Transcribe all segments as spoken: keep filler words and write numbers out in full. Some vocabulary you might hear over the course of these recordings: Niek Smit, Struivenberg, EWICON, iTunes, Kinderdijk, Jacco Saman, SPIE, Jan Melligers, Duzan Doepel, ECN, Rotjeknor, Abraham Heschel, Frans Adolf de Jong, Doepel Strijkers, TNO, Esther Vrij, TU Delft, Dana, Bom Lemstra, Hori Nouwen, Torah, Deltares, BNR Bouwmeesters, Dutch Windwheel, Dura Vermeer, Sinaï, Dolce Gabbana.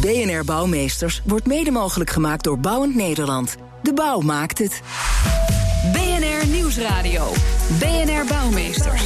B N R Bouwmeesters wordt mede mogelijk gemaakt door Bouwend Nederland. De bouw maakt het. B N R Nieuwsradio. B N R Bouwmeesters.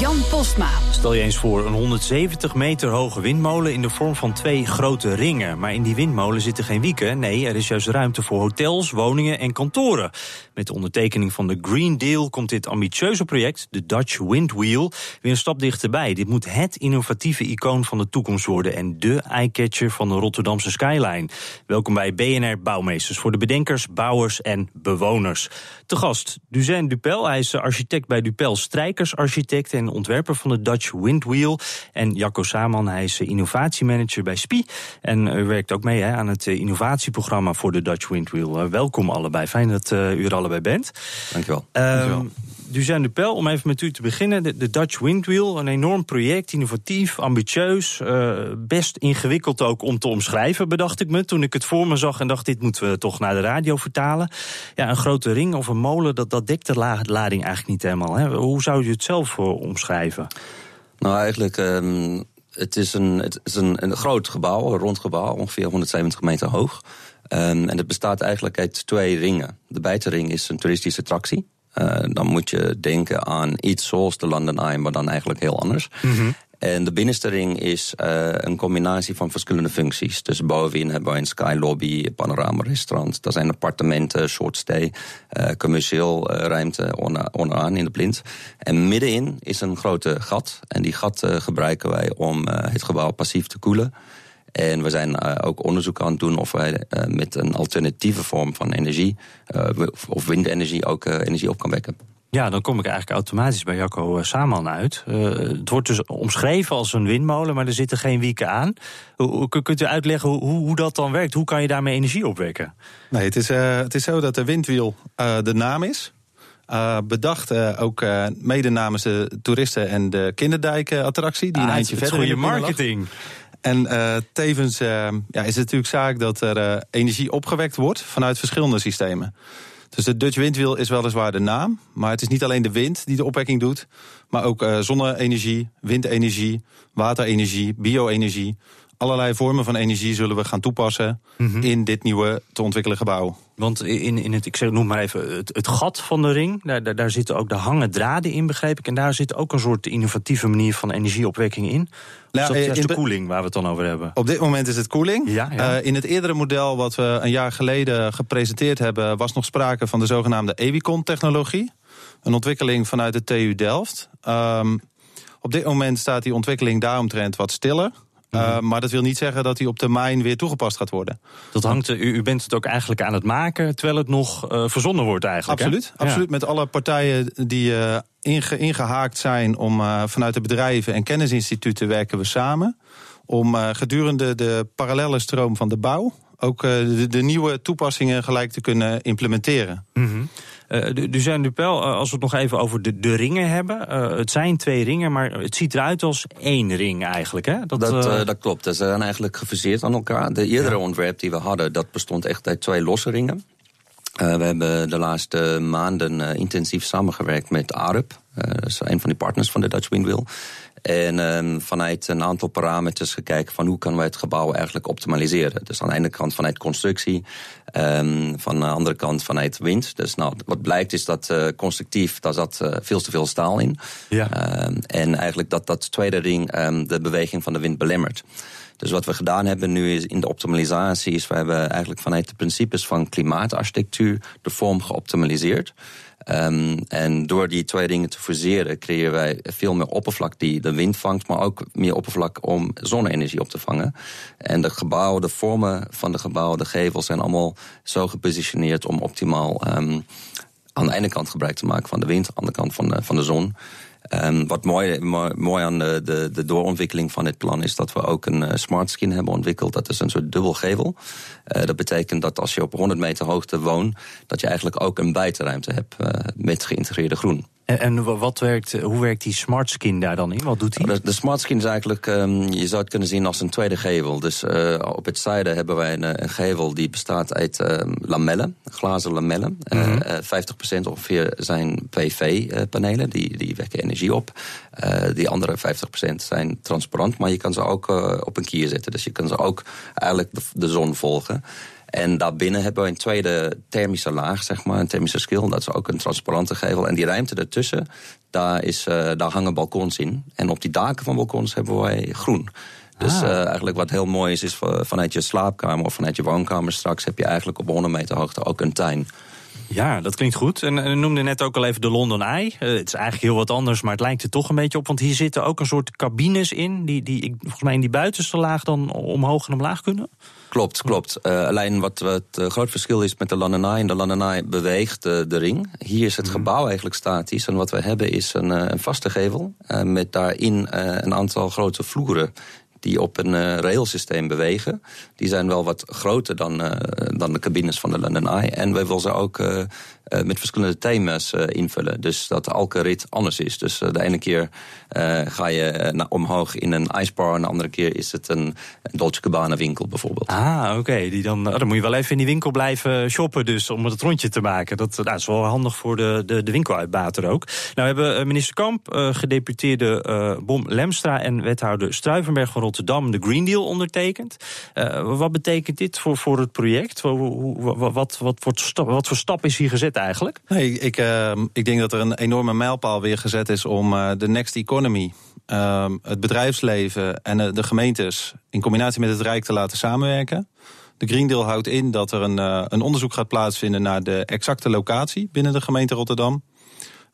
Jan Postma. Stel je eens voor, een honderdzeventig meter hoge windmolen in de vorm van twee grote ringen. Maar in die windmolen zitten geen wieken. Nee, er is juist ruimte voor hotels, woningen en kantoren. Met de ondertekening van de Green Deal komt dit ambitieuze project, de Dutch Windwheel, weer een stap dichterbij. Dit moet het innovatieve icoon van de toekomst worden en de eyecatcher van de Rotterdamse skyline. Welkom bij B N R Bouwmeesters voor de bedenkers, bouwers en bewoners. Te gast Duzan Doepel, hij is architect bij Doepel Strijkers, architect en ontwerper van de Dutch Windwheel. En Jacco Saman, hij is innovatiemanager bij S P I E en werkt ook mee hè, aan het innovatieprogramma voor de Dutch Windwheel. Welkom allebei, fijn dat uh, u er allebei bij bent. Dankjewel. Um, Duzan Doepel, om even met u te beginnen. De, de Dutch Windwheel, een enorm project, innovatief, ambitieus. Uh, best ingewikkeld ook om te omschrijven, bedacht ik me. Toen ik het voor me zag en dacht, dit moeten we toch naar de radio vertalen. Ja, een grote ring of een molen, dat, dat dekt de la- lading eigenlijk niet helemaal. Hè? Hoe zou je het zelf uh, omschrijven? Nou, eigenlijk... Um, het is, een, het is een, een groot gebouw, een rond gebouw, ongeveer honderdzeventig meter hoog. Um, en het bestaat eigenlijk uit twee ringen. De buitenring is een toeristische attractie. Uh, dan moet je denken aan iets zoals de London Eye, maar dan eigenlijk heel anders. Mm-hmm. En de binnenste ring is uh, een combinatie van verschillende functies. Dus bovenin hebben we een sky lobby, een panoramarestaurant. Daar zijn appartementen, short stay, uh, commercieel uh, ruimte onder, onderaan in de plint. En middenin is een grote gat. En die gat uh, gebruiken wij om uh, het gebouw passief te koelen. En we zijn uh, ook onderzoek aan het doen of wij uh, met een alternatieve vorm van energie, uh, of windenergie, ook uh, energie op kan wekken. Ja, dan kom ik eigenlijk automatisch bij Jacco Saman uit. Uh, het wordt dus omschreven als een windmolen, maar er zitten geen wieken aan. Hoe, kunt u uitleggen hoe, hoe dat dan werkt? Hoe kan je daarmee energie opwekken? Nee, het is, uh, het is zo dat de Windwheel uh, de naam is. Uh, bedacht uh, ook uh, mede namens de toeristen en de Kinderdijk uh, attractie. Die ah, een eindje verder goede marketing. En uh, tevens uh, ja, is het natuurlijk zaak dat er uh, energie opgewekt wordt vanuit verschillende systemen. Dus de Dutch Windwheel is weliswaar de naam, maar het is niet alleen de wind die de opwekking doet, maar ook uh, zonne-energie, windenergie, waterenergie, bio-energie. Allerlei vormen van energie zullen we gaan toepassen mm-hmm. in dit nieuwe te ontwikkelen gebouw. Want in, in het, ik zeg, noem maar even het, het gat van de ring, daar, daar, daar zitten ook de hangen draden in, begreep ik. En daar zit ook een soort innovatieve manier van energieopwekking in. Nou, dus dat is in, de koeling waar we het dan over hebben. Op dit moment is het koeling. Ja, ja. Uh, in het eerdere model wat we een jaar geleden gepresenteerd hebben, was nog sprake van de zogenaamde EWICON-technologie. Een ontwikkeling vanuit de T U Delft. Um, op dit moment staat die ontwikkeling daaromtrent wat stiller. Uh, maar dat wil niet zeggen dat die op termijn weer toegepast gaat worden. Dat hangt, u, u bent het ook eigenlijk aan het maken, terwijl het nog uh, verzonnen wordt eigenlijk. Absoluut, hè? absoluut. Ja. Met alle partijen die uh, inge, ingehaakt zijn om uh, vanuit de bedrijven en kennisinstituten werken we samen. Om uh, gedurende de parallele stroom van de bouw ook uh, de, de nieuwe toepassingen gelijk te kunnen implementeren. Mm-hmm. Uh, Duzan Doepel, uh, als we het nog even over de, de ringen hebben. Uh, het zijn twee ringen, maar het ziet eruit als één ring eigenlijk. Hè? Dat, dat, uh, uh, dat klopt, ze zijn eigenlijk gefuseerd aan elkaar. De eerdere ja. ontwerp die we hadden, dat bestond echt uit twee losse ringen. Uh, we hebben de laatste maanden uh, intensief samengewerkt met Arup. Uh, dat is een van de partners van de Dutch Windwheel. En um, vanuit een aantal parameters gekeken van hoe kunnen wij het gebouw eigenlijk optimaliseren. Dus aan de ene kant vanuit constructie, um, van de andere kant vanuit wind. Dus nou, wat blijkt is dat uh, constructief, daar zat uh, veel te veel staal in. Ja. Um, en eigenlijk dat dat tweede ring um, de beweging van de wind belemmert. Dus wat we gedaan hebben nu is in de optimalisatie is we hebben eigenlijk vanuit de principes van klimaatarchitectuur de vorm geoptimaliseerd. Um, en door die twee ringen te fuseren creëren wij veel meer oppervlak die de wind vangt, maar ook meer oppervlak om zonne-energie op te vangen. En de gebouwen, de vormen van de gebouwen, de gevels zijn allemaal zo gepositioneerd om optimaal um, aan de ene kant gebruik te maken van de wind, aan de andere kant van de, van de zon. Um, wat mooi, mooi, mooi aan de, de, de doorontwikkeling van dit plan is dat we ook een uh, smart skin hebben ontwikkeld. Dat is een soort dubbelgevel. Uh, dat betekent dat als je op honderd meter hoogte woont, dat je eigenlijk ook een buitenruimte hebt uh, met geïntegreerde groen. En, en wat werkt, hoe werkt die smart skin daar dan in? Wat doet die? De, de smart skin is eigenlijk, um, je zou het kunnen zien als een tweede gevel. Dus uh, op het zijde hebben wij een, een gevel die bestaat uit uh, lamellen, glazen lamellen. Mm-hmm. Uh, vijftig procent ongeveer zijn P V-panelen, die, die wekken energie op. Uh, die andere vijftig procent zijn transparant, maar je kan ze ook uh, op een kier zetten. Dus je kan ze ook eigenlijk de, de zon volgen. En daarbinnen hebben we een tweede thermische laag, zeg maar, een thermische schil. Dat is ook een transparante gevel. En die ruimte daartussen, daar, is, uh, daar hangen balkons in. En op die daken van balkons hebben wij groen. Dus ah. uh, eigenlijk wat heel mooi is, is vanuit je slaapkamer of vanuit je woonkamer straks heb je eigenlijk op honderd meter hoogte ook een tuin. Ja, dat klinkt goed. En u noemde net ook al even de London Eye. Uh, het is eigenlijk heel wat anders, maar het lijkt er toch een beetje op. Want hier zitten ook een soort cabines in, die, die volgens mij in die buitenste laag dan omhoog en omlaag kunnen. Klopt, klopt. Uh, alleen wat, wat het groot verschil is met de London Eye. En de London Eye beweegt de, de ring. Hier is het gebouw eigenlijk statisch. En wat we hebben is een, een vaste gevel uh, met daarin uh, een aantal grote vloeren die op een uh, railsysteem bewegen. Die zijn wel wat groter dan, uh, dan de cabines van de London Eye. En wij willen ze ook uh, uh, met verschillende thema's uh, invullen. Dus dat elke rit anders is. Dus uh, de ene keer uh, ga je uh, naar omhoog in een ijsbar, en de andere keer is het een, een Dolce Gabbana winkel bijvoorbeeld. Ah, oké. Okay. Die dan, oh, dan moet je wel even in die winkel blijven shoppen dus om het rondje te maken. Dat, nou, is wel handig voor de, de, de winkeluitbater ook. Nou hebben minister Kamp, uh, gedeputeerde uh, Bom Lemstra en wethouder Struivenberg van Rotterdam de Green Deal ondertekend. Uh, wat betekent dit voor, voor het project? Wat, wat, wat, voor stap, wat voor stap is hier gezet eigenlijk? Nee, ik, uh, ik denk dat er een enorme mijlpaal weer gezet is om de uh, next economy, uh, het bedrijfsleven en uh, de gemeentes in combinatie met het Rijk te laten samenwerken. De Green Deal houdt in dat er een, uh, een onderzoek gaat plaatsvinden naar de exacte locatie binnen de gemeente Rotterdam.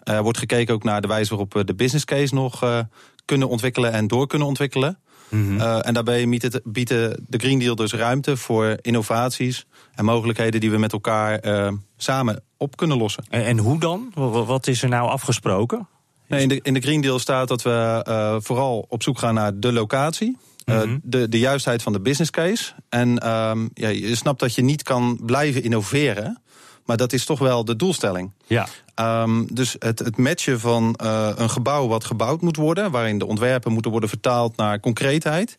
Er uh, wordt gekeken ook naar de wijze waarop we de business case nog uh, kunnen ontwikkelen en door kunnen ontwikkelen. Mm-hmm. Uh, en daarbij biedt de Green Deal dus ruimte voor innovaties en mogelijkheden die we met elkaar uh, samen op kunnen lossen. En, en hoe dan? Wat is er nou afgesproken? Nee, in, de, in de Green Deal staat dat we uh, vooral op zoek gaan naar de locatie, mm-hmm. uh, de, de juistheid van de business case. En um, ja, je snapt dat je niet kan blijven innoveren, maar dat is toch wel de doelstelling. Ja. Um, dus het, het matchen van uh, een gebouw wat gebouwd moet worden, waarin de ontwerpen moeten worden vertaald naar concreetheid.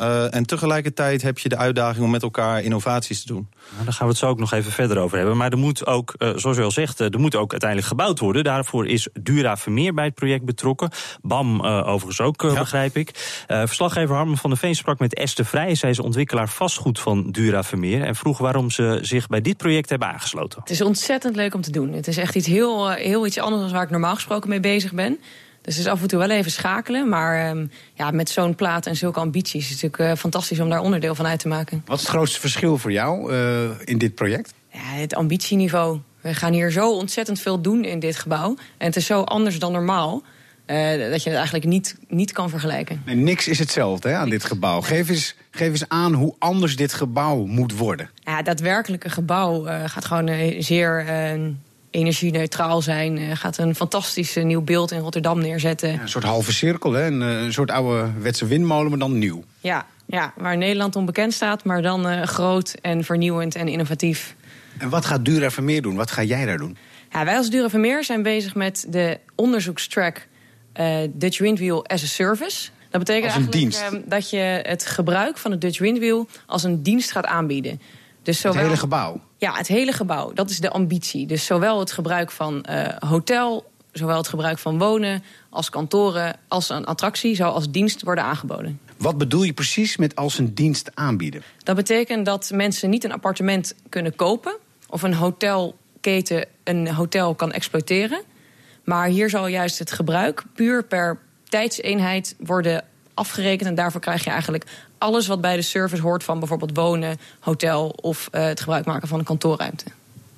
Uh, en tegelijkertijd heb je de uitdaging om met elkaar innovaties te doen. Nou, daar gaan we het zo ook nog even verder over hebben. Maar er moet ook, uh, zoals u al zegt, er moet ook uiteindelijk gebouwd worden. Daarvoor is Dura Vermeer bij het project betrokken. B A M uh, overigens ook, uh, ja. begrijp ik. Uh, verslaggever Harmen van der Veen sprak met Esther Vrij. Zij is ontwikkelaar vastgoed van Dura Vermeer. En vroeg waarom ze zich bij dit project hebben aangesloten. Het is ontzettend leuk om te doen. Het is echt iets heel, uh, heel iets anders dan waar ik normaal gesproken mee bezig ben. Dus het is af en toe wel even schakelen. Maar um, ja, met zo'n plaat en zulke ambities is het natuurlijk uh, fantastisch om daar onderdeel van uit te maken. Wat is het grootste verschil voor jou uh, in dit project? Ja, het ambitieniveau. We gaan hier zo ontzettend veel doen in dit gebouw. En het is zo anders dan normaal. Uh, dat je het eigenlijk niet, niet kan vergelijken. Nee, niks is hetzelfde hè, aan dit gebouw. Geef eens, geef eens aan hoe anders dit gebouw moet worden. Ja, het daadwerkelijke gebouw uh, gaat gewoon uh, zeer... Uh, energie-neutraal zijn, gaat een fantastisch nieuw beeld in Rotterdam neerzetten. Ja, een soort halve cirkel, hè? Een, een soort ouderwetse windmolen, maar dan nieuw. Ja, ja, waar Nederland onbekend staat, maar dan uh, groot en vernieuwend en innovatief. En wat gaat Dura Vermeer doen? Wat ga jij daar doen? Ja, wij als Dura Vermeer zijn bezig met de onderzoekstrack uh, Dutch Windwheel as a Service. Dat betekent eigenlijk uh, dat je het gebruik van het Dutch Windwheel als een dienst gaat aanbieden. Dus zowel, het hele gebouw? Ja, het hele gebouw. Dat is de ambitie. Dus zowel het gebruik van uh, hotel, zowel het gebruik van wonen, als kantoren, als een attractie, zou als dienst worden aangeboden. Wat bedoel je precies met als een dienst aanbieden? Dat betekent dat mensen niet een appartement kunnen kopen of een hotelketen een hotel kan exploiteren. Maar hier zal juist het gebruik puur per tijdseenheid worden afgerekend. En daarvoor krijg je eigenlijk alles wat bij de service hoort van bijvoorbeeld wonen, hotel of uh, het gebruik maken van een kantoorruimte.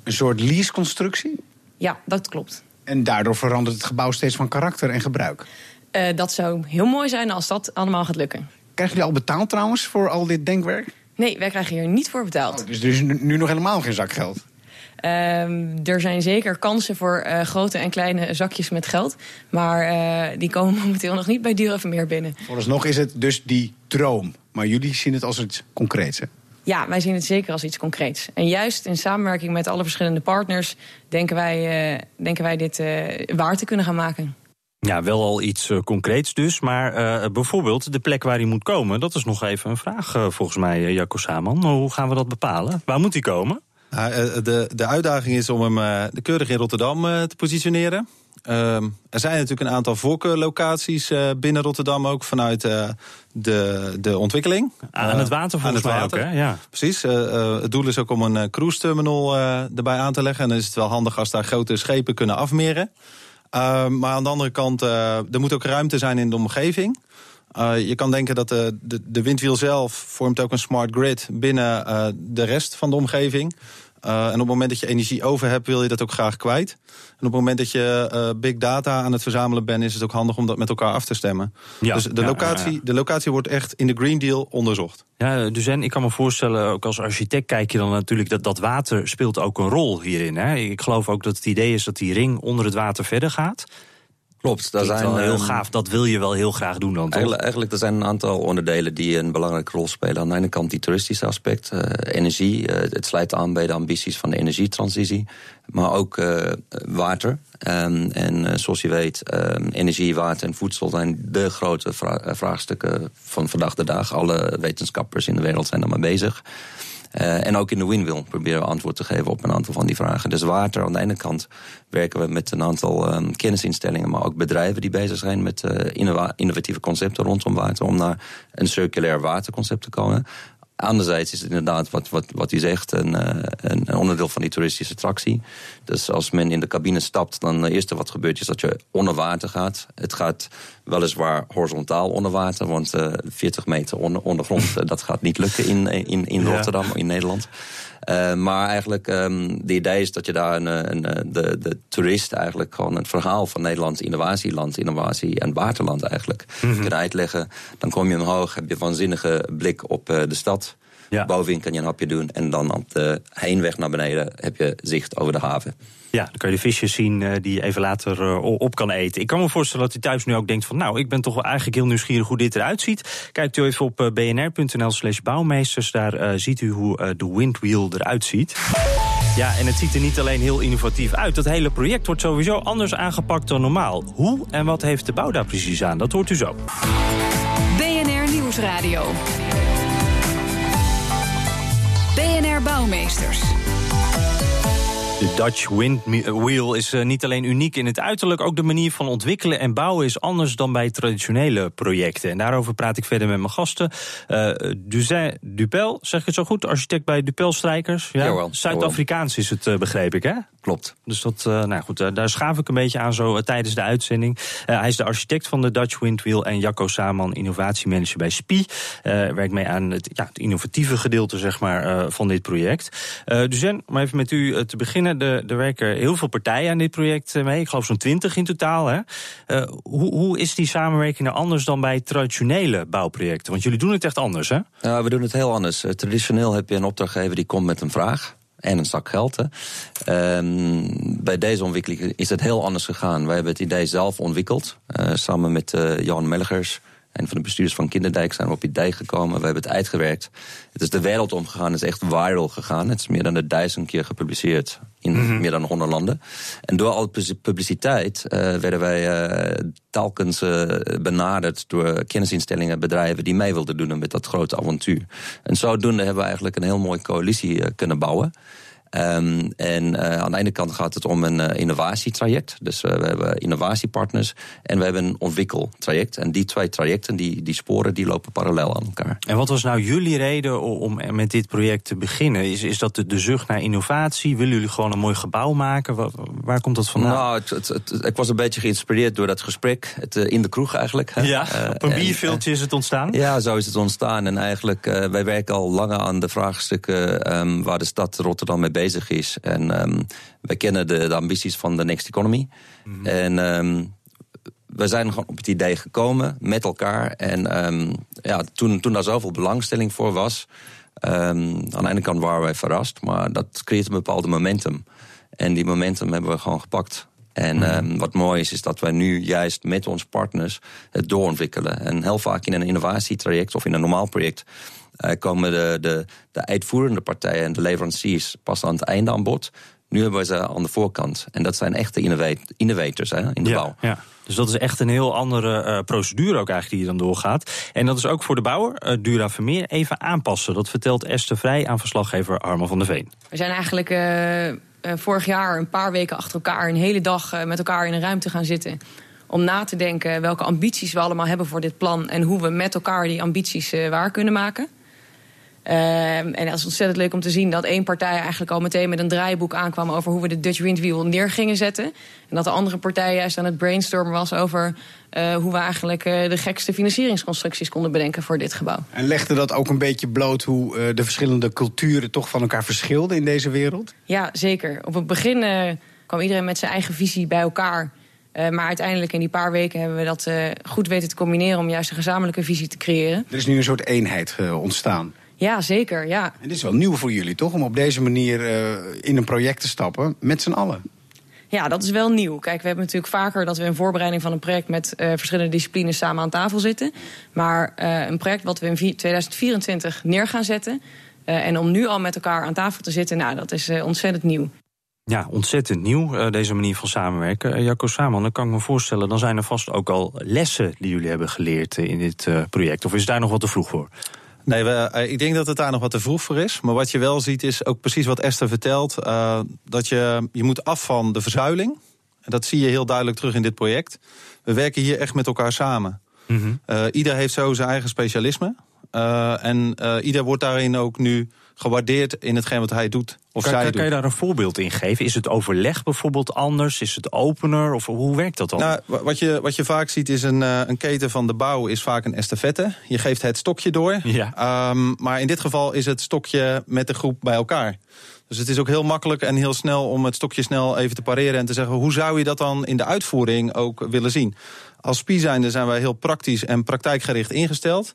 Een soort leaseconstructie? Ja, dat klopt. En daardoor verandert het gebouw steeds van karakter en gebruik? Uh, dat zou heel mooi zijn als dat allemaal gaat lukken. Krijgen jullie al betaald trouwens voor al dit denkwerk? Nee, wij krijgen hier niet voor betaald. Oh, dus er is nu nog helemaal geen zak geld? Um, er zijn zeker kansen voor uh, grote en kleine zakjes met geld. Maar uh, die komen momenteel nog niet bij Dura Vermeer binnen. Vooralsnog is het dus die droom. Maar jullie zien het als iets concreets, hè? Ja, wij zien het zeker als iets concreets. En juist in samenwerking met alle verschillende partners denken wij, uh, denken wij dit uh, waar te kunnen gaan maken. Ja, wel al iets uh, concreets dus, maar uh, bijvoorbeeld de plek waar hij moet komen... dat is nog even een vraag uh, volgens mij, uh, Jacco Saman. Hoe gaan we dat bepalen? Waar moet hij komen? Uh, de, de uitdaging is om hem uh, keurig in Rotterdam uh, te positioneren. Uh, er zijn natuurlijk een aantal voorkeurlocaties uh, binnen Rotterdam ook vanuit uh, de, de ontwikkeling. Aan uh, het water volgens mij ook, hè? Ja. Precies. Uh, uh, het doel is ook om een uh, cruise terminal uh, erbij aan te leggen. En dan is het wel handig als daar grote schepen kunnen afmeren. Uh, maar aan de andere kant, uh, er moet ook ruimte zijn in de omgeving. Uh, je kan denken dat de, de, de windwiel zelf vormt ook een smart grid binnen uh, de rest van de omgeving. Uh, en op het moment dat je energie over hebt, wil je dat ook graag kwijt. En op het moment dat je uh, big data aan het verzamelen bent, is het ook handig om dat met elkaar af te stemmen. Ja, dus de, ja, locatie, ja. de locatie wordt echt in de Green Deal onderzocht. Ja, dus en ik kan me voorstellen, ook als architect kijk je dan natuurlijk... dat dat water speelt ook een rol hierin. Hè? Ik geloof ook dat het idee is dat die ring onder het water verder gaat. Klopt, dat is wel heel gaaf. Dat wil je wel heel graag doen dan, toch? Eigenlijk er zijn een aantal onderdelen die een belangrijke rol spelen. Aan de ene kant die toeristische aspect, uh, energie. Uh, het sluit aan bij de ambities van de energietransitie. Maar ook uh, water. Um, en uh, zoals je weet, um, energie, water en voedsel zijn de grote vra- vraagstukken van vandaag de dag. Alle wetenschappers in de wereld zijn daarmee bezig. Uh, en ook in de windwheel proberen we antwoord te geven op een aantal van die vragen. Dus water, aan de ene kant werken we met een aantal um, kennisinstellingen... maar ook bedrijven die bezig zijn met uh, innova- innovatieve concepten rondom water... om naar een circulair waterconcept te komen. Anderzijds is het inderdaad, wat, wat, wat u zegt, een, een onderdeel van die toeristische attractie. Dus als men in de cabine stapt, dan het eerste wat gebeurt is dat je onder water gaat. Het gaat weliswaar horizontaal onder water, want uh, veertig meter onder, ondergrond, dat gaat niet lukken in, in, in Rotterdam, ja. in Nederland. Uh, maar eigenlijk, um, het idee is dat je daar een, een, de, de toerist eigenlijk gewoon het verhaal van Nederland, innovatieland, innovatie en waterland eigenlijk mm-hmm. kan uitleggen. Dan kom je omhoog, heb je een waanzinnige blik op uh, de stad. Ja. Bovenin kan je een hapje doen en dan op de heenweg naar beneden heb je zicht over de haven. Ja, dan kun je de visjes zien uh, die je even later uh, op kan eten. Ik kan me voorstellen dat u thuis nu ook denkt van... nou, ik ben toch wel eigenlijk heel nieuwsgierig hoe dit eruit ziet. Kijkt u even op uh, bnr.nl slash bouwmeesters. Daar uh, ziet u hoe uh, de windwheel eruit ziet. Ja, en het ziet er niet alleen heel innovatief uit. Dat hele project wordt sowieso anders aangepakt dan normaal. Hoe en wat heeft de bouw daar precies aan? Dat hoort u zo. B N R Nieuwsradio. B N R Bouwmeesters. De Dutch Windwheel is uh, niet alleen uniek in het uiterlijk... ook de manier van ontwikkelen en bouwen is anders dan bij traditionele projecten. En daarover praat ik verder met mijn gasten. Uh, Duzan Doepel, zeg ik het zo goed? Architect bij Doepel Strijkers. Ja? Jawel, Zuid-Afrikaans is het, uh, begreep ik, hè? Klopt. Dus dat, uh, nou goed, uh, daar schaaf ik een beetje aan zo uh, tijdens de uitzending. Uh, hij is de architect van de Dutch Windwheel en Jacco Saman, innovatiemanager bij S P I E. Uh, werkt mee aan het, ja, het innovatieve gedeelte, zeg maar, uh, van dit project. Uh, Duzan, om even met u uh, te beginnen. Er, er werken heel veel partijen aan dit project mee. Ik geloof zo'n twintig in totaal. Hè? Uh, hoe, hoe is die samenwerking nou anders dan bij traditionele bouwprojecten? Want jullie doen het echt anders, hè? Ja, we doen het heel anders. Traditioneel heb je een opdrachtgever die komt met een vraag... en een zak geld. Hè. Um, bij deze ontwikkeling is het heel anders gegaan. Wij hebben het idee zelf ontwikkeld. Uh, samen met uh, Jan Melligers... en van de bestuurders van Kinderdijk zijn we op idee gekomen. We hebben het uitgewerkt. Het is de wereld omgegaan. Het is echt viral gegaan. Het is meer dan de duizend keer gepubliceerd in mm-hmm. meer dan honderd landen. En door al publiciteit uh, werden wij uh, telkens uh, benaderd... door kennisinstellingen, bedrijven die mee wilden doen met dat grote avontuur. En zodoende hebben we eigenlijk een heel mooie coalitie uh, kunnen bouwen... Um, en uh, aan de ene kant gaat het om een uh, innovatietraject. Dus uh, we hebben innovatiepartners en we hebben een ontwikkeltraject. En die twee trajecten, die, die sporen, die lopen parallel aan elkaar. En wat was nou jullie reden om met dit project te beginnen? Is, is dat de, de zucht naar innovatie? Willen jullie gewoon een mooi gebouw maken? Waar, waar komt dat vandaan? Nou, het, het, het, ik was een beetje geïnspireerd door dat gesprek. Het, uh, in de kroeg eigenlijk. Hè? Ja, uh, op een bierveeltje is het ontstaan? Ja, zo is het ontstaan. En eigenlijk, uh, wij werken al langer aan de vraagstukken... Um, waar de stad Rotterdam mee bezig is. bezig is. En um, wij kennen de, de ambities van de Next Economy. Mm-hmm. En um, we zijn gewoon op het idee gekomen met elkaar. En um, ja, toen, toen daar zoveel belangstelling voor was... Um, aan de ene kant waren wij verrast, maar dat creëert een bepaalde momentum. En die momentum hebben we gewoon gepakt. En mm-hmm. um, wat mooi is, is dat wij nu juist met onze partners het doorontwikkelen. En heel vaak in een innovatietraject of in een normaal project uh, komen de, de, de uitvoerende partijen en de leveranciers pas aan het einde aan bod. Nu hebben we ze aan de voorkant. En dat zijn echte innovators hè, in de ja, bouw. Ja. Dus dat is echt een heel andere uh, procedure ook eigenlijk die je dan doorgaat. En dat is ook voor de bouwer, uh, Dura Vermeer, even aanpassen. Dat vertelt Esther Vrij aan verslaggever Harmen van der Veen. We zijn eigenlijk uh, uh, vorig jaar een paar weken achter elkaar... een hele dag uh, met elkaar in een ruimte gaan zitten... om na te denken welke ambities we allemaal hebben voor dit plan... en hoe we met elkaar die ambities uh, waar kunnen maken... Uh, en dat is ontzettend leuk om te zien dat één partij eigenlijk al meteen met een draaiboek aankwam... over hoe we de Dutch Windwheel neer gingen zetten. En dat de andere partij juist aan het brainstormen was over... Uh, hoe we eigenlijk uh, de gekste financieringsconstructies konden bedenken voor dit gebouw. En legde dat ook een beetje bloot hoe uh, de verschillende culturen toch van elkaar verschilden in deze wereld? Ja, zeker. Op het begin uh, kwam iedereen met zijn eigen visie bij elkaar... Uh, maar uiteindelijk in die paar weken hebben we dat uh, goed weten te combineren... om juist een gezamenlijke visie te creëren. Er is nu een soort eenheid uh, ontstaan. Ja, zeker, ja. En dit is wel nieuw voor jullie, toch? Om op deze manier uh, in een project te stappen met z'n allen. Ja, dat is wel nieuw. Kijk, we hebben natuurlijk vaker dat we in voorbereiding van een project... met uh, verschillende disciplines samen aan tafel zitten. Maar uh, een project wat we in tweeduizend vierentwintig neer gaan zetten... Uh, en om nu al met elkaar aan tafel te zitten, nou, dat is uh, ontzettend nieuw. Ja, ontzettend nieuw, deze manier van samenwerken. Jacco Saman, dan kan ik me voorstellen... dan zijn er vast ook al lessen die jullie hebben geleerd in dit project. Of is daar nog wat te vroeg voor? Nee, we, ik denk dat het daar nog wat te vroeg voor is. Maar wat je wel ziet is ook precies wat Esther vertelt. Uh, dat je, je moet af van de verzuiling. En dat zie je heel duidelijk terug in dit project. We werken hier echt met elkaar samen. Mm-hmm. Uh, ieder heeft zo zijn eigen specialisme. Uh, en uh, ieder wordt daarin ook nu gewaardeerd in hetgeen wat hij doet. Of kan, zij kan, doet. Kan je daar een voorbeeld in geven? Is het overleg bijvoorbeeld anders? Is het opener? Of hoe werkt dat dan? Nou, wat, je, wat je vaak ziet is een, uh, een keten van de bouw is vaak een estafette. Je geeft het stokje door. Ja. Um, maar in dit geval is het stokje met de groep bij elkaar. Dus het is ook heel makkelijk en heel snel om het stokje snel even te pareren... en te zeggen, hoe zou je dat dan in de uitvoering ook willen zien? Als S P I E zijnde zijn wij heel praktisch en praktijkgericht ingesteld.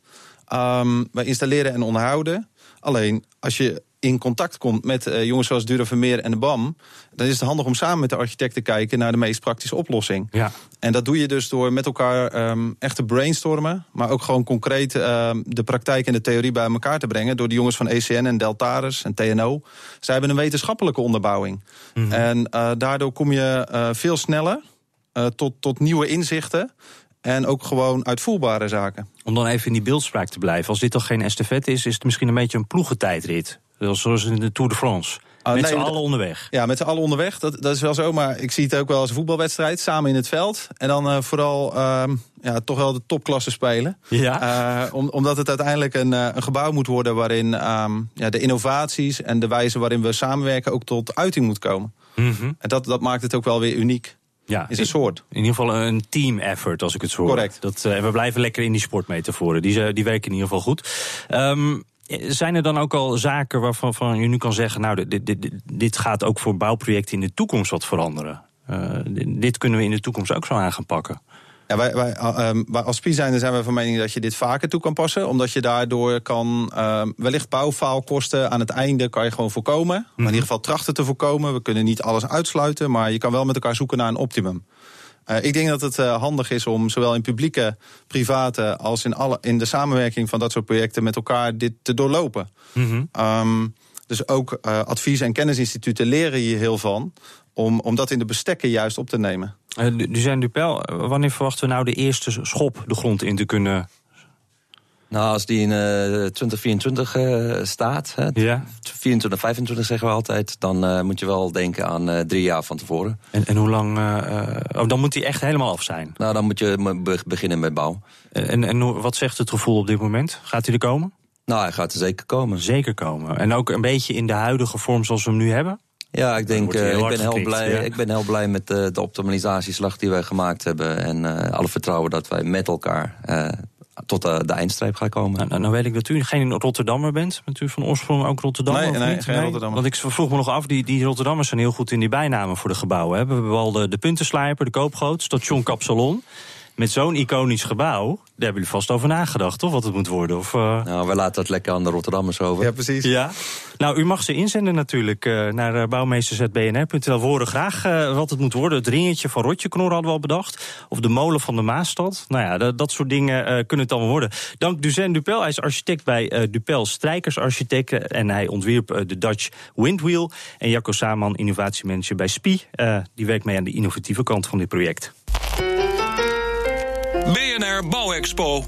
Um, wij installeren en onderhouden. Alleen, als je in contact komt met uh, jongens zoals Dura Vermeer en de B A M... dan is het handig om samen met de architect te kijken... naar de meest praktische oplossing. Ja. En dat doe je dus door met elkaar um, echt te brainstormen... maar ook gewoon concreet um, de praktijk en de theorie bij elkaar te brengen... door de jongens van E C N en Deltares en T N O. Zij hebben een wetenschappelijke onderbouwing. Mm-hmm. En uh, daardoor kom je uh, veel sneller uh, tot, tot nieuwe inzichten... en ook gewoon uitvoerbare zaken. Om dan even in die beeldspraak te blijven. Als dit toch geen estafette is, is het misschien een beetje een ploegentijdrit. Zoals in de Tour de France. Uh, met nee, z'n allen onderweg. Ja, met z'n allen onderweg. Dat, dat is wel zo, maar ik zie het ook wel als een voetbalwedstrijd. Samen in het veld. En dan uh, vooral uh, ja, toch wel de topklasse spelen. Ja. Uh, om, omdat het uiteindelijk een, uh, een gebouw moet worden... waarin uh, ja, de innovaties en de wijze waarin we samenwerken... ook tot uiting moet komen. Mm-hmm. En dat, dat maakt het ook wel weer uniek. Ja, is een soort. In, in ieder geval een team effort, als ik het zo hoor. Correct. Dat, uh, we blijven lekker in die sportmetaforen. Die, die werken in ieder geval goed. Um, zijn er dan ook al zaken waarvan van je nu kan zeggen... nou, dit, dit, dit gaat ook voor bouwprojecten in de toekomst wat veranderen? Uh, dit kunnen we in de toekomst ook zo aan gaan pakken. Ja, wij, wij, uh, als S P I E zijn we van mening dat je dit vaker toe kan passen. Omdat je daardoor kan uh, wellicht bouwfaalkosten aan het einde kan je gewoon voorkomen. Mm-hmm. Maar in ieder geval trachten te voorkomen. We kunnen niet alles uitsluiten, maar je kan wel met elkaar zoeken naar een optimum. Uh, ik denk dat het uh, handig is om zowel in publieke, private... als in, alle, in de samenwerking van dat soort projecten met elkaar dit te doorlopen. Mm-hmm. Um, dus ook uh, advies- en kennisinstituten leren hier heel van... Om, om dat in de bestekken juist op te nemen. Uh, Duzan Doepel, wanneer verwachten we nou de eerste schop de grond in te kunnen... Nou, als die in uh, twintig vierentwintig uh, staat, hè, ja. vierentwintig, vijfentwintig zeggen we altijd... dan uh, moet je wel denken aan uh, drie jaar van tevoren. En, en hoe lang... Uh, oh, dan moet die echt helemaal af zijn? Nou, dan moet je be- beginnen met bouw. En, en wat zegt het gevoel op dit moment? Gaat hij er komen? Nou, hij gaat er zeker komen. Zeker komen. En ook een beetje in de huidige vorm zoals we hem nu hebben? Ja, ik denk, uh, ik, ben heel blij, ja. ik ben heel blij met de, de optimalisatieslag die wij gemaakt hebben. En uh, alle vertrouwen dat wij met elkaar uh, tot uh, de eindstreep gaan komen. Nou, nou, nou weet ik dat u geen Rotterdammer bent. Bent u van oorsprong ook Rotterdammer? Nee, of nee, niet? Geen nee? Rotterdammer. Want ik vroeg me nog af, die, die Rotterdammers zijn heel goed in die bijnamen voor de gebouwen. Hè? We hebben al de, de puntenslijper, de koopgoot, station Kapsalon. met zo'n iconisch gebouw, daar hebben jullie vast over nagedacht, toch? Wat het moet worden? Of, uh... Nou, we laten dat lekker aan de Rotterdammers over. Ja, precies. Ja. Nou, u mag ze inzenden natuurlijk uh, naar uh, bouwmeesters punt b n r punt n l. We horen graag uh, wat het moet worden. Het ringetje van Rotjeknor hadden we al bedacht. Of de molen van de Maasstad. Nou ja, dat, dat soort dingen uh, kunnen het allemaal worden. Dank Duzan Doepel. Hij is architect bij uh, Doepel Strijkers Architecten. En hij ontwierp uh, de Dutch Windwheel. En Jacco Saman, innovatiemanager bij S P I E. Uh, die werkt mee aan de innovatieve kant van dit project. B N R Bouwexpo.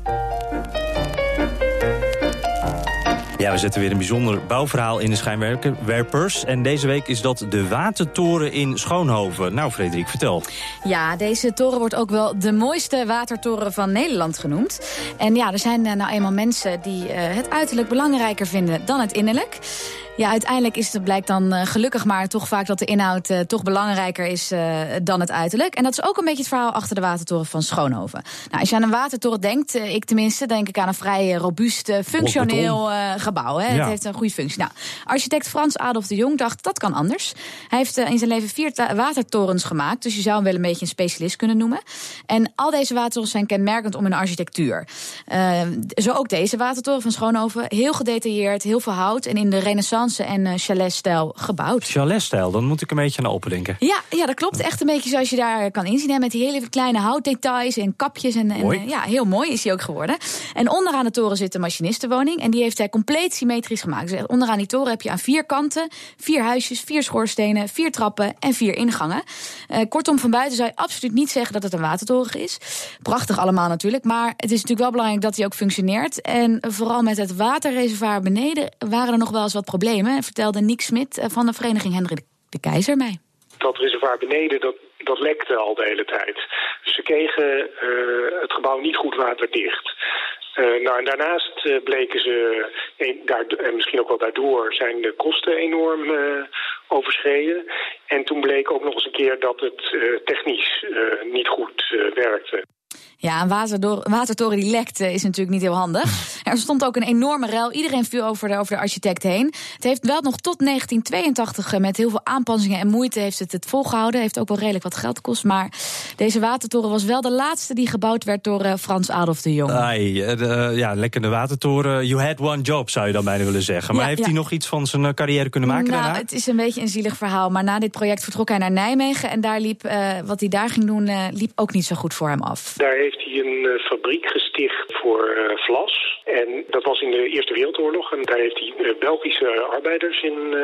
Ja, we zetten weer een bijzonder bouwverhaal in de schijnwerpers. En deze week is dat de Watertoren in Schoonhoven. Nou, Frederik, vertel. Ja, deze toren wordt ook wel de mooiste watertoren van Nederland genoemd. En ja, er zijn nou eenmaal mensen die uh, het uiterlijk belangrijker vinden dan het innerlijk. Ja, uiteindelijk is het, blijkt dan uh, gelukkig maar toch vaak dat de inhoud uh, toch belangrijker is uh, dan het uiterlijk. En dat is ook een beetje het verhaal achter de Watertoren van Schoonhoven. Nou, als je aan een watertoren denkt, uh, ik tenminste, denk ik aan een vrij uh, robuust, uh, functioneel uh, gebouw. Hè? Ja. Het heeft een goede functie. Nou, architect Frans Adolf de Jong dacht, dat kan anders. Hij heeft uh, in zijn leven vier ta- watertorens gemaakt, dus je zou hem wel een beetje een specialist kunnen noemen. En al deze watertorens zijn kenmerkend om hun architectuur. Uh, zo ook deze Watertoren van Schoonhoven. Heel gedetailleerd, heel veel hout en in de renaissance en uh, chalet-stijl gebouwd. Chalet-stijl, dan moet ik een beetje aan open denken. Ja, ja, dat klopt. Echt een beetje zoals je daar kan inzien. Hè, met die hele kleine houtdetails en kapjes. En, en uh, ja, heel mooi is hij ook geworden. En onderaan de toren zit de machinistenwoning. En die heeft hij compleet symmetrisch gemaakt. Dus onderaan die toren heb je aan vier kanten, vier huisjes, vier schoorstenen, vier trappen en vier ingangen. Uh, kortom, van buiten zou je absoluut niet zeggen dat het een watertoren is. Prachtig allemaal natuurlijk. Maar het is natuurlijk wel belangrijk dat hij ook functioneert. En vooral met het waterreservoir beneden waren er nog wel eens wat problemen. Vertelde Niek Smit van de vereniging Hendrik de Keizer mij. Dat reservoir beneden, dat, dat lekte al de hele tijd. Dus ze kregen uh, het gebouw niet goed waterdicht. Uh, nou, en daarnaast uh, bleken ze, en, daar, en misschien ook wel daardoor, zijn de kosten enorm uh, overschreden. En toen bleek ook nog eens een keer dat het uh, technisch uh, niet goed uh, werkte. Ja, een watertoren, watertoren die lekte is natuurlijk niet heel handig. Er stond ook een enorme ruil. Iedereen viel over de, over de architect heen. Het heeft wel nog tot negentien tweeëntachtig met heel veel aanpassingen en moeite heeft het het volgehouden. Heeft ook wel redelijk wat geld gekost. Maar deze watertoren was wel de laatste die gebouwd werd door uh, Frans Adolf de Jong. Ai, de, ja, lekkende watertoren. You had one job, zou je dan bijna willen zeggen. Maar ja, heeft ja. hij nog iets van zijn carrière kunnen maken nou, daarna? Het is een beetje een zielig verhaal. Maar na dit project vertrok hij naar Nijmegen. En daar liep uh, wat hij daar ging doen, uh, liep ook niet zo goed voor hem af. Daar heeft hij een uh, fabriek gesticht voor uh, vlas. En dat was in de Eerste Wereldoorlog. En daar heeft hij uh, Belgische arbeiders in, uh,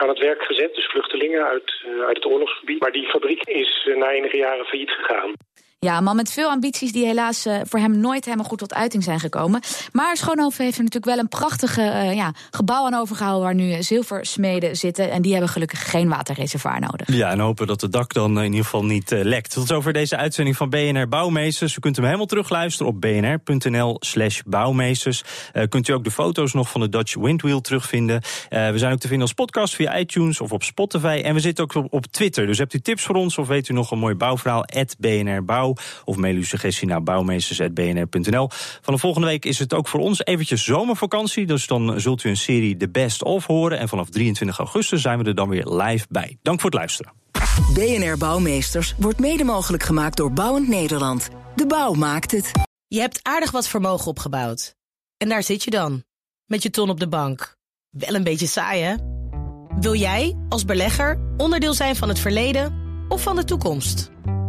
aan het werk gezet. Dus vluchtelingen uit, uh, uit het oorlogsgebied. Maar die fabriek is uh, na enige jaren failliet gegaan. Ja, een man met veel ambities die helaas uh, voor hem nooit helemaal goed tot uiting zijn gekomen. Maar Schoonhoven heeft er natuurlijk wel een prachtige uh, ja, gebouw aan overgehouden waar nu zilversmeden zitten. En die hebben gelukkig geen waterreservoir nodig. Ja, en hopen dat het dak dan in ieder geval niet uh, lekt. Tot zover deze uitzending van B N R Bouwmeesters. U kunt hem helemaal terugluisteren op b n r punt n l slash bouwmeesters. Uh, kunt u ook de foto's nog van de Dutch Windwheel terugvinden. Uh, we zijn ook te vinden als podcast via iTunes of op Spotify. En we zitten ook op, op Twitter. Dus hebt u tips voor ons of weet u nog een mooi bouwverhaal? at b n r bouw. Of mail uw suggestie naar bouwmeesters punt b n r punt n l. Vanaf volgende week is het ook voor ons eventjes zomervakantie. Dus dan zult u een serie The Best Of horen. En vanaf drieëntwintig augustus zijn we er dan weer live bij. Dank voor het luisteren. B N R Bouwmeesters wordt mede mogelijk gemaakt door Bouwend Nederland. De bouw maakt het. Je hebt aardig wat vermogen opgebouwd. En daar zit je dan. Met je ton op de bank. Wel een beetje saai, hè? Wil jij, als belegger, onderdeel zijn van het verleden of van de toekomst?